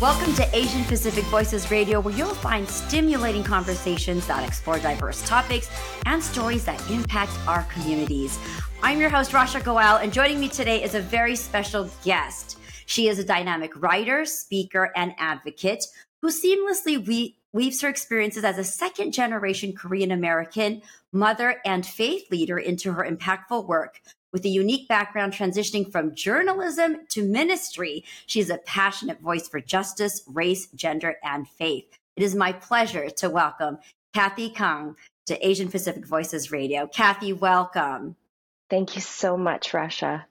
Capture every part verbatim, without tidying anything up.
Welcome to Asian Pacific Voices Radio, where you'll find stimulating conversations that explore diverse topics and stories that impact our communities. I'm your host, Rasha Kowal, and joining me today is a very special guest. She is a dynamic writer, speaker, and advocate who seamlessly we- weaves her experiences as a second-generation Korean-American mother and faith leader into her impactful work. With a unique background transitioning from journalism to ministry, she's a passionate voice for justice, race, gender, and faith. It is my pleasure to welcome Kathy Khang to Asian Pacific Voices Radio. Kathy, welcome. Thank you so much, Rasha.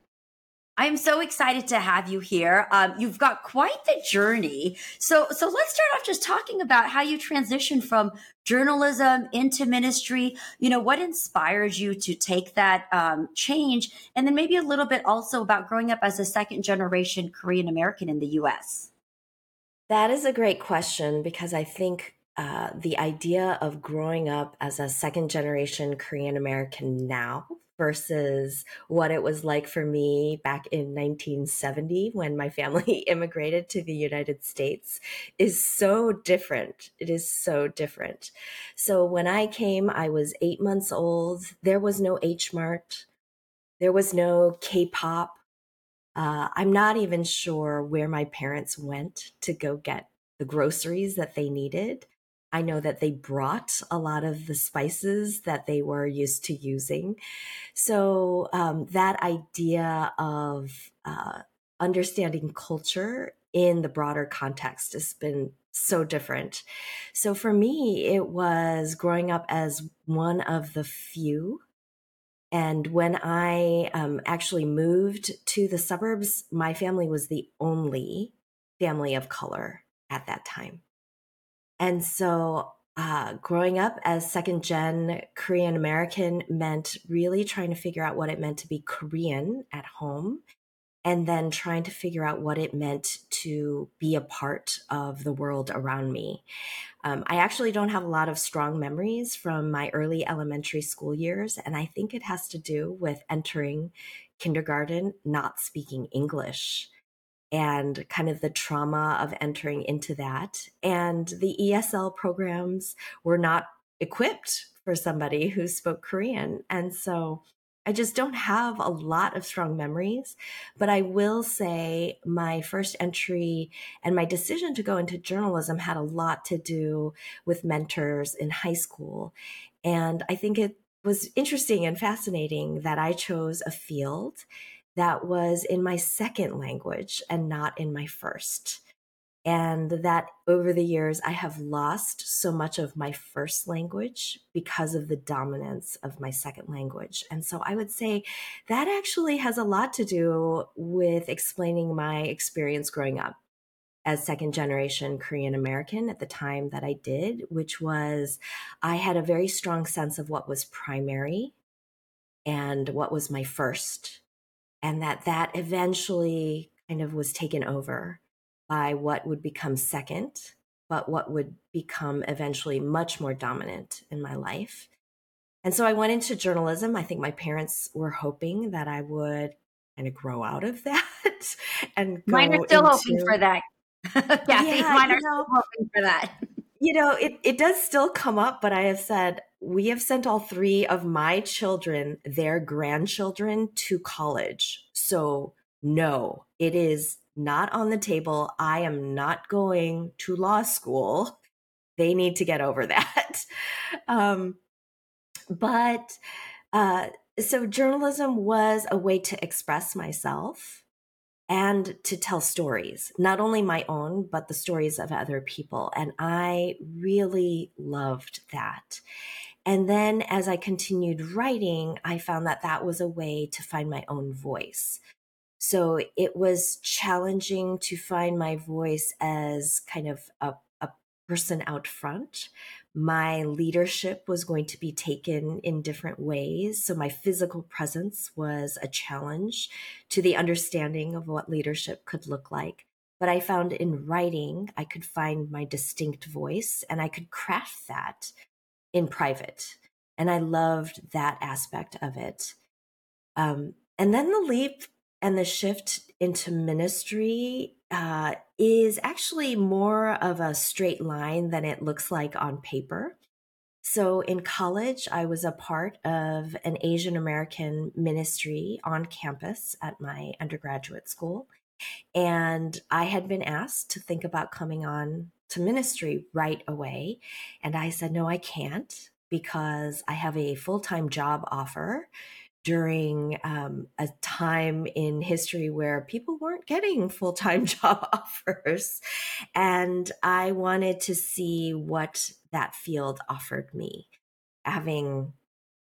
I'm so excited to have you here. Um, you've got quite the journey. So, so let's start off just talking about how you transitioned from journalism into ministry. You know, what inspired you to take that um, change? And then maybe a little bit also about growing up as a second generation Korean American in the U S. That is a great question, because I think uh, the idea of growing up as a second generation Korean American now versus what it was like for me back in nineteen seventy when my family immigrated to the United States is so different. It is so different. So when I came, I was eight months old. There was no H-Mart. There was no K-pop. Uh, I'm not even sure where my parents went to go get the groceries that they needed. I know that they brought a lot of the spices that they were used to using. So um, that idea of uh, understanding culture in the broader context has been so different. So for me, it was growing up as one of the few. And when I um, actually moved to the suburbs, my family was the only family of color at that time. And so uh, growing up as second-gen Korean American meant really trying to figure out what it meant to be Korean at home, and then trying to figure out what it meant to be a part of the world around me. Um, I actually don't have a lot of strong memories from my early elementary school years, and I think it has to do with entering kindergarten not speaking English, and kind of the trauma of entering into that. And the E S L programs were not equipped for somebody who spoke Korean. And so I just don't have a lot of strong memories, but I will say my first entry and my decision to go into journalism had a lot to do with mentors in high school. And I think it was interesting and fascinating that I chose a field that was in my second language and not in my first. And that over the years, I have lost so much of my first language because of the dominance of my second language. And so I would say that actually has a lot to do with explaining my experience growing up as second generation Korean American at the time that I did, which was I had a very strong sense of what was primary and what was my first. And that that eventually kind of was taken over by what would become second, but what would become eventually much more dominant in my life. And so I went into journalism. I think my parents were hoping that I would kind of grow out of that. and go Mine are still into... hoping for that. yeah, yeah mine are know, still hoping for that. You know, it, it does still come up, but I have said, we have sent all three of my children, their grandchildren, to college. So no, it is not on the table. I am not going to law school. They need to get over that. Um, but uh, so journalism was a way to express myself and to tell stories, not only my own, but the stories of other people. And I really loved that. And then as I continued writing, I found that that was a way to find my own voice. So it was challenging to find my voice as kind of a, a person out front. My leadership was going to be taken in different ways. So my physical presence was a challenge to the understanding of what leadership could look like. But I found in writing, I could find my distinct voice and I could craft that in private. And I loved that aspect of it. Um, and then the leap and the shift into ministry uh, is actually more of a straight line than it looks like on paper. So in college, I was a part of an Asian American ministry on campus at my undergraduate school. And I had been asked to think about coming on to ministry right away. And I said, no, I can't, because I have a full-time job offer during um, a time in history where people weren't getting full-time job offers. And I wanted to see what that field offered me, having,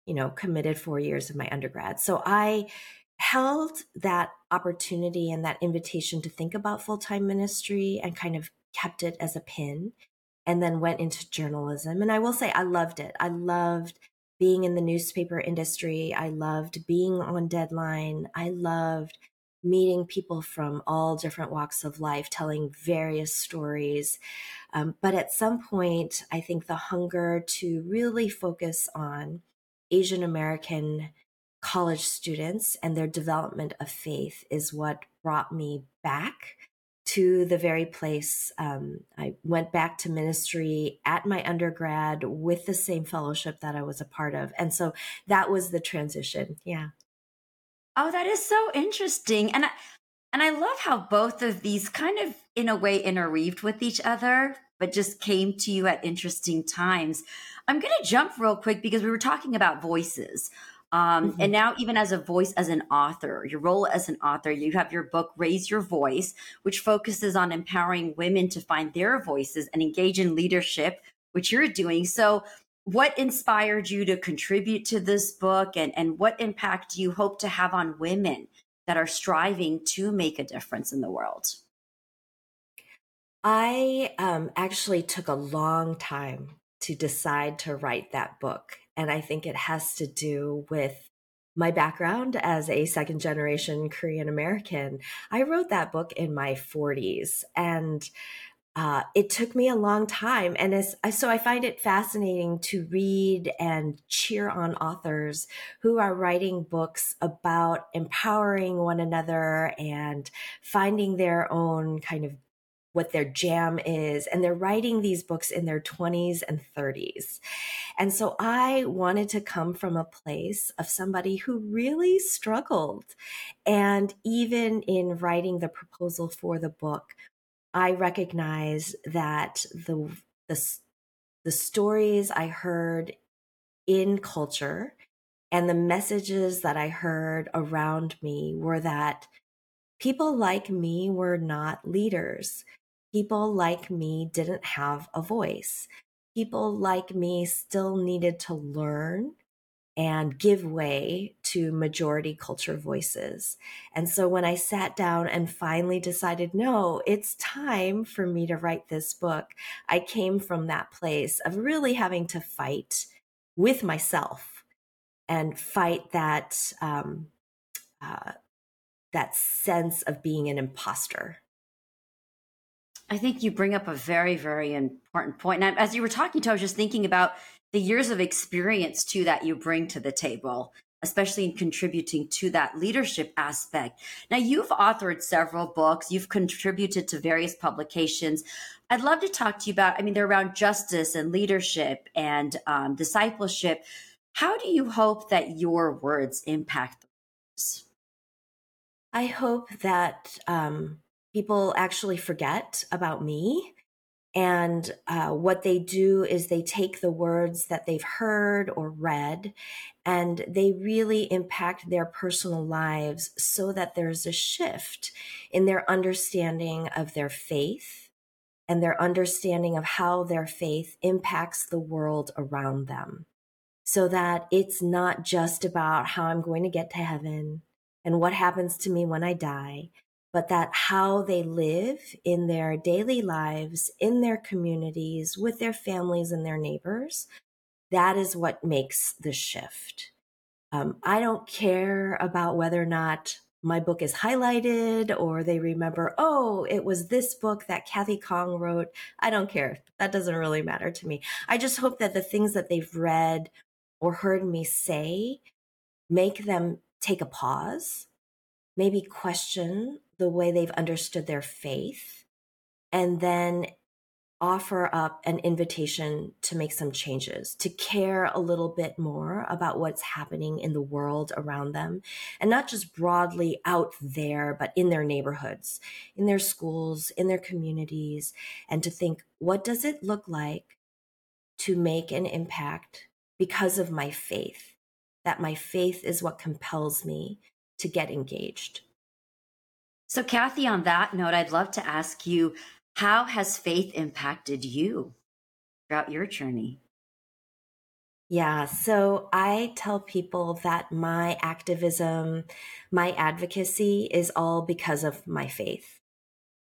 you know, committed four years of my undergrad. So I held that opportunity and that invitation to think about full-time ministry and kind of kept it as a pin, and then went into journalism. And I will say I loved it. I loved being in the newspaper industry. I loved being on deadline. I loved meeting people from all different walks of life, telling various stories. Um, but at some point, I think the hunger to really focus on Asian American college students and their development of faith is what brought me back to the very place. Um, I went back to ministry at my undergrad with the same fellowship that I was a part of. And so that was the transition. Yeah. Oh, that is so interesting. And I, and I love how both of these kind of, in a way, interweaved with each other, but just came to you at interesting times. I'm going to jump real quick because we were talking about voices. Um, mm-hmm. And now even as a voice, as an author, your role as an author, you have your book, Raise Your Voice, which focuses on empowering women to find their voices and engage in leadership, which you're doing. So what inspired you to contribute to this book, and, and what impact do you hope to have on women that are striving to make a difference in the world? I um, actually took a long time to decide to write that book. And I think it has to do with my background as a second generation Korean American. I wrote that book in my forties, and uh, it took me a long time. And it's, so I find it fascinating to read and cheer on authors who are writing books about empowering one another and finding their own kind of what their jam is, and they're writing these books in their twenties and thirties. And so I wanted to come from a place of somebody who really struggled. And even in writing the proposal for the book, I recognized that the the, the stories I heard in culture and the messages that I heard around me were that people like me were not leaders. People like me didn't have a voice. People like me still needed to learn and give way to majority culture voices. And so when I sat down and finally decided, no, it's time for me to write this book, I came from that place of really having to fight with myself and fight that um, uh, that sense of being an imposter. I think you bring up a very, very important point. And as you were talking to, I was just thinking about the years of experience too that you bring to the table, especially in contributing to that leadership aspect. Now, you've authored several books. You've contributed to various publications. I'd love to talk to you about, I mean, they're around justice and leadership and um, discipleship. How do you hope that your words impact the others? I hope that... Um... people actually forget about me, and uh, what they do is they take the words that they've heard or read and they really impact their personal lives so that there's a shift in their understanding of their faith and their understanding of how their faith impacts the world around them, so that it's not just about how I'm going to get to heaven and what happens to me when I die, but that how they live in their daily lives, in their communities, with their families and their neighbors, that is what makes the shift. Um, I don't care about whether or not my book is highlighted or they remember, oh, it was this book that Kathy Khang wrote. I don't care. That doesn't really matter to me. I just hope that the things that they've read or heard me say make them take a pause maybe question the way they've understood their faith, and then offer up an invitation to make some changes, to care a little bit more about what's happening in the world around them, and not just broadly out there, but in their neighborhoods, in their schools, in their communities, and to think, what does it look like to make an impact because of my faith? That my faith is what compels me to get engaged. So, Kathy, on that note, I'd love to ask you, how has faith impacted you throughout your journey? Yeah, so I tell people that my activism, my advocacy is all because of my faith.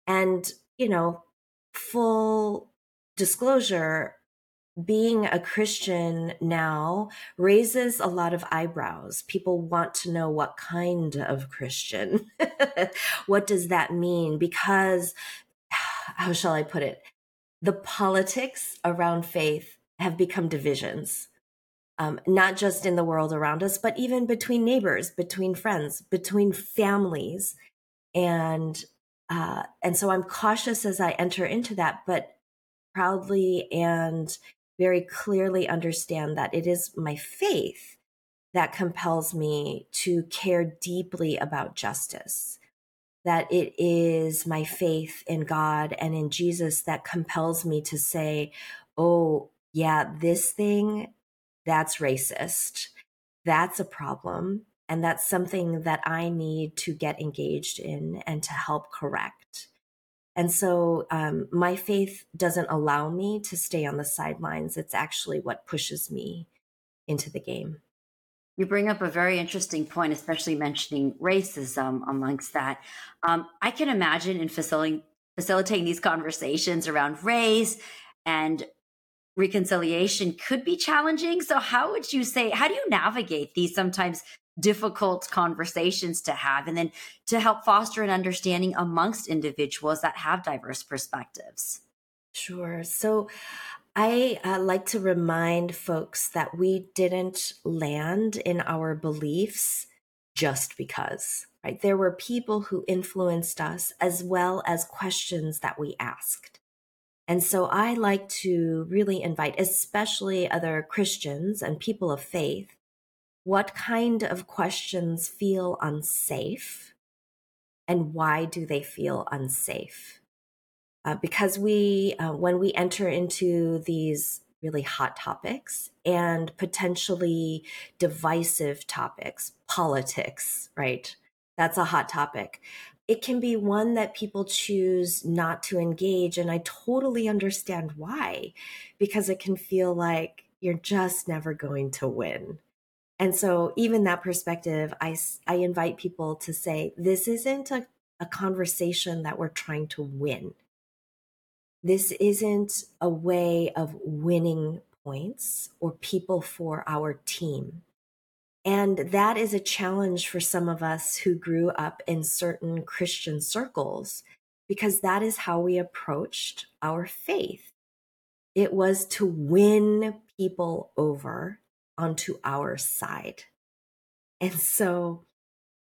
And, you know, full disclosure, being a Christian now raises a lot of eyebrows. People want to know what kind of Christian. What does that mean? Because, how shall I put it? The politics around faith have become divisions, um, not just in the world around us, but even between neighbors, between friends, between families. And uh, and so I'm cautious as I enter into that, but proudly and very clearly understand that it is my faith that compels me to care deeply about justice, that it is my faith in God and in Jesus that compels me to say, oh, yeah, this thing, that's racist, that's a problem, and that's something that I need to get engaged in and to help correct. And so um, my faith doesn't allow me to stay on the sidelines. It's actually what pushes me into the game. You bring up a very interesting point, especially mentioning racism amongst that. Um, I can imagine in facil- facilitating these conversations around race and reconciliation could be challenging. So how would you say, how do you navigate these sometimes difficult conversations to have, and then to help foster an understanding amongst individuals that have diverse perspectives? Sure. So I uh, like to remind folks that we didn't land in our beliefs just because, right? There were people who influenced us as well as questions that we asked. And so I like to really invite, especially other Christians and people of faith, what kind of questions feel unsafe and why do they feel unsafe? Uh, because we, uh, when we enter into these really hot topics and potentially divisive topics, politics, right? That's a hot topic. It can be one that people choose not to engage. And I totally understand why, because it can feel like you're just never going to win. And so even that perspective, I, I invite people to say, this isn't a, a conversation that we're trying to win. This isn't a way of winning points or people for our team. And that is a challenge for some of us who grew up in certain Christian circles, because that is how we approached our faith. It was to win people over onto our side. And so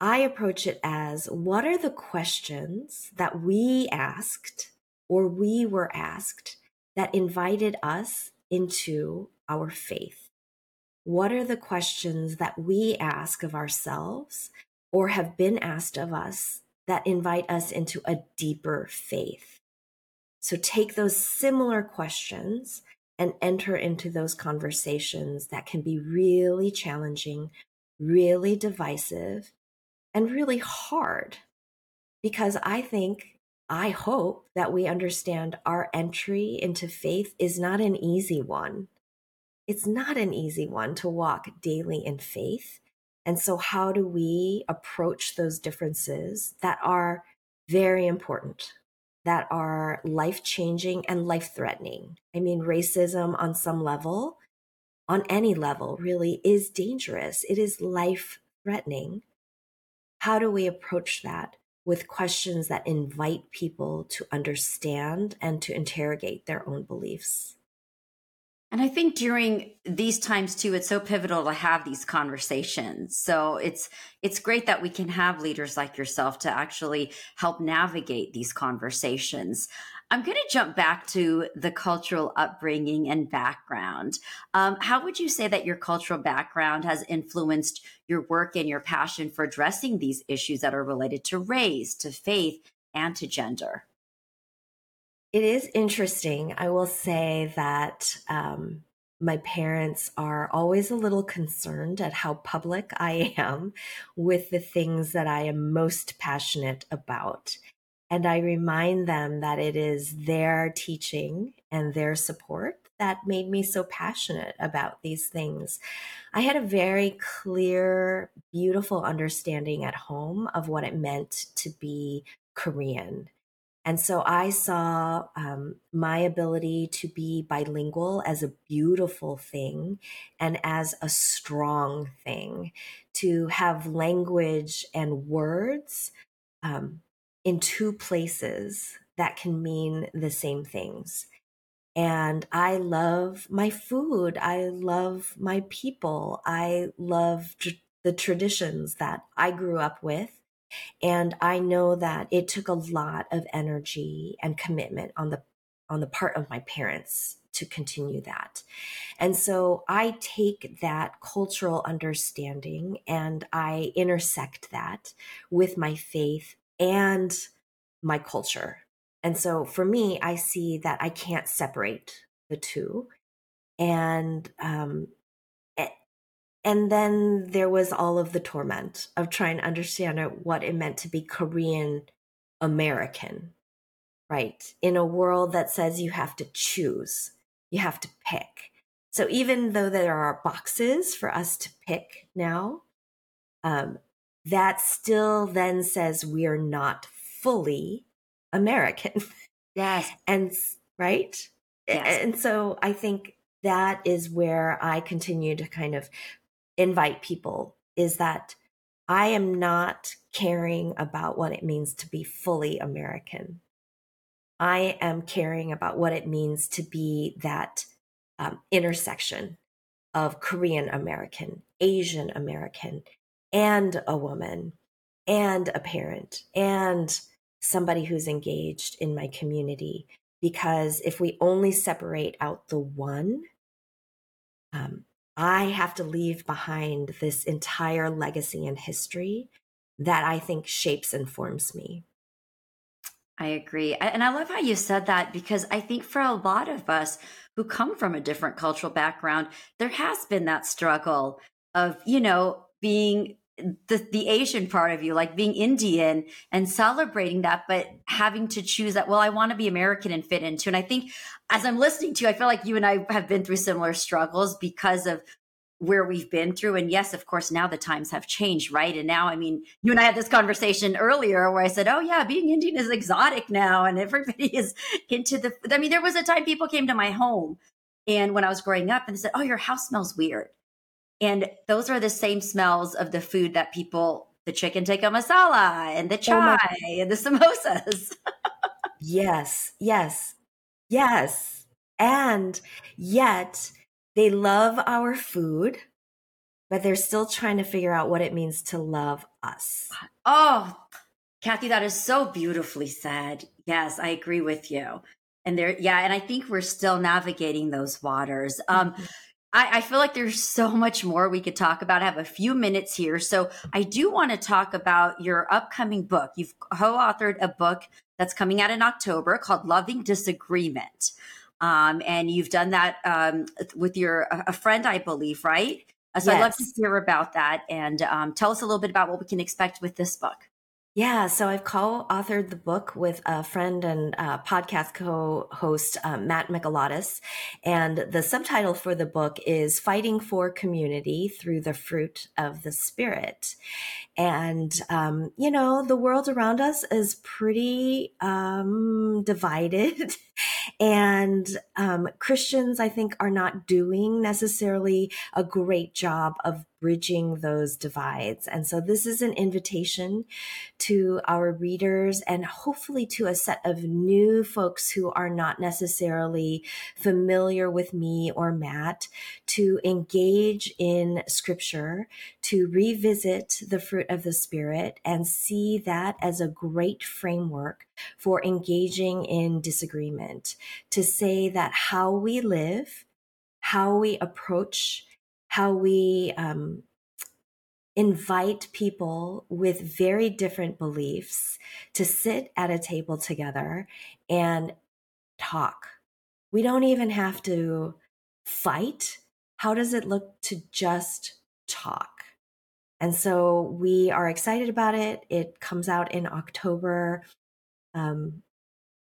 I approach it as, what are the questions that we asked or we were asked that invited us into our faith? What are the questions that we ask of ourselves or have been asked of us that invite us into a deeper faith? So take those similar questions and enter into those conversations that can be really challenging, really divisive, and really hard. Because I think, I hope that we understand our entry into faith is not an easy one. It's not an easy one to walk daily in faith. And so how do we approach those differences that are very important, that are life-changing and life-threatening? I mean, racism on some level, on any level, really is dangerous. It is life-threatening. How do we approach that with questions that invite people to understand and to interrogate their own beliefs? And I think during these times too, it's so pivotal to have these conversations. So it's it's great that we can have leaders like yourself to actually help navigate these conversations. I'm going to jump back to the cultural upbringing and background. Um, how would you say that your cultural background has influenced your work and your passion for addressing these issues that are related to race, to faith, and to gender? It is interesting. I will say that um, my parents are always a little concerned at how public I am with the things that I am most passionate about. And I remind them that it is their teaching and their support that made me so passionate about these things. I had a very clear, beautiful understanding at home of what it meant to be Korean. And so I saw um, my ability to be bilingual as a beautiful thing and as a strong thing, to have language and words um, in two places that can mean the same things. And I love my food. I love my people. I love tr- the traditions that I grew up with. And I know that it took a lot of energy and commitment on the on the part of my parents to continue that. And so I take that cultural understanding and I intersect that with my faith and my culture. And so for me, I see that I can't separate the two. And um And then there was all of the torment of trying to understand what it meant to be Korean American, right? In a world that says you have to choose, you have to pick. So even though there are boxes for us to pick now, um, that still then says we are not fully American. Yes. And right? Yes. And so I think that is where I continue to kind of invite people, is that I am not caring about what it means to be fully American. I am caring about what it means to be that um, intersection of Korean American, Asian American, and a woman, and a parent, and somebody who's engaged in my community. Because if we only separate out the one, um, I have to leave behind this entire legacy and history that I think shapes and forms me. I agree. And I love how you said that, because I think for a lot of us who come from a different cultural background, there has been that struggle of, you know, being the, the Asian part of you, like being Indian and celebrating that, but having to choose that, well, I want to be American and fit into. And I think as I'm listening to you, I feel like you and I have been through similar struggles because of where we've been through. And yes, of course, now the times have changed, right? And now, I mean, you and I had this conversation earlier where I said, oh yeah, being Indian is exotic now. And everybody is into the, I mean, there was a time people came to my home and when I was growing up and they said, oh, your house smells weird. And those are the same smells of the food that people, the chicken tikka masala and the chai oh and the samosas. Yes, yes, yes. And yet they love our food, but they're still trying to figure out what it means to love us. Oh, Kathy, that is so beautifully said. Yes, I agree with you. And there, yeah, and I think we're still navigating those waters. Um, mm-hmm. I feel like there's so much more we could talk about. I have a few minutes here. So I do want to talk about your upcoming book. You've co-authored a book that's coming out in October called Loving Disagreement. Um, and you've done that um, with your a friend, I believe, right? So yes. I'd love to hear about that. And um, tell us a little bit about what we can expect with this book. Yeah, so I've co-authored the book with a friend and uh, podcast co-host, um, Matt Mikalatos, and the subtitle for the book is Fighting for Community Through the Fruit of the Spirit. And, um, you know, the world around us is pretty um, divided, and um, Christians, I think, are not doing necessarily a great job of bridging those divides. And so this is an invitation to our readers and hopefully to a set of new folks who are not necessarily familiar with me or Matt to engage in scripture, to revisit the fruit of the Spirit and see that as a great framework for engaging in disagreement, to say that how we live, how we approach, how we um, invite people with very different beliefs to sit at a table together and talk. We don't even have to fight. How does it look to just talk? And so we are excited about it. It comes out in October. Um,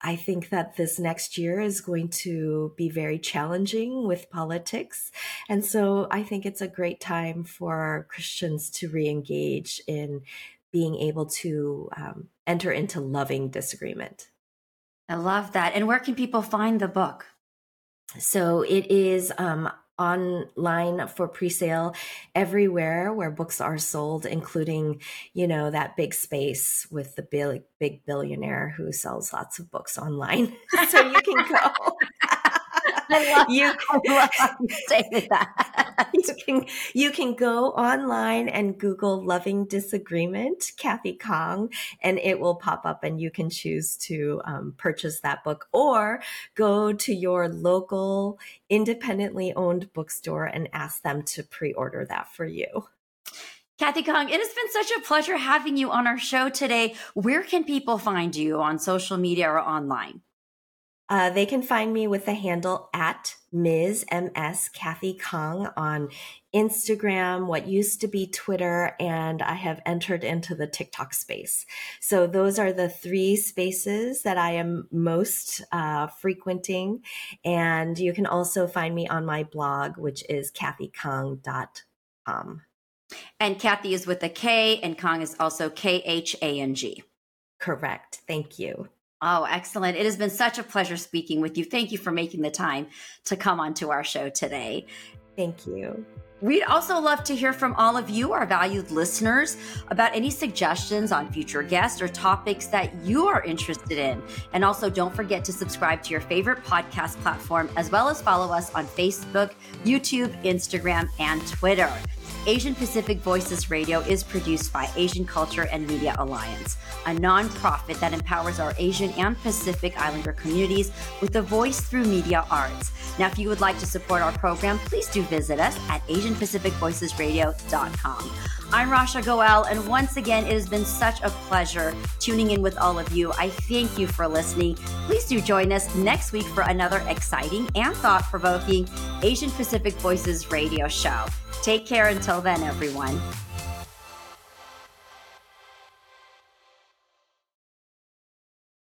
I think that this next year is going to be very challenging with politics. And so I think it's a great time for Christians to re-engage in being able to um, enter into loving disagreement. I love that. And where can people find the book? So it is um, online for presale everywhere where books are sold, including, you know, that big space with the big, big billionaire who sells lots of books online. So you can go. I love you. I love how you say that. You can, you can go online and Google Loving Disagreement, Kathy Khang, and it will pop up and you can choose to um, purchase that book or go to your local independently owned bookstore and ask them to pre-order that for you. Kathy Khang, it has been such a pleasure having you on our show today. Where can people find you on social media or online? Uh, they can find me with the handle at Miz M S Kathy Khang on Instagram, what used to be Twitter, and I have entered into the TikTok space. So those are the three spaces that I am most uh, frequenting. And you can also find me on my blog, which is kathy khang dot com. And Kathy is with a K, and Khang is also K H A N G. Correct. Thank you. Oh, excellent. It has been such a pleasure speaking with you. Thank you for making the time to come onto our show today. Thank you. We'd also love to hear from all of you, our valued listeners, about any suggestions on future guests or topics that you are interested in. And also don't forget to subscribe to your favorite podcast platform, as well as follow us on Facebook, YouTube, Instagram, and Twitter. Asian Pacific Voices Radio is produced by Asian Culture and Media Alliance, a nonprofit that empowers our Asian and Pacific Islander communities with a voice through media arts. Now, if you would like to support our program, please do visit us at asian pacific voices radio dot com. I'm Rasha Kowal, and once again, it has been such a pleasure tuning in with all of you. I thank you for listening. Please do join us next week for another exciting and thought-provoking Asian Pacific Voices Radio show. Take care until then, everyone.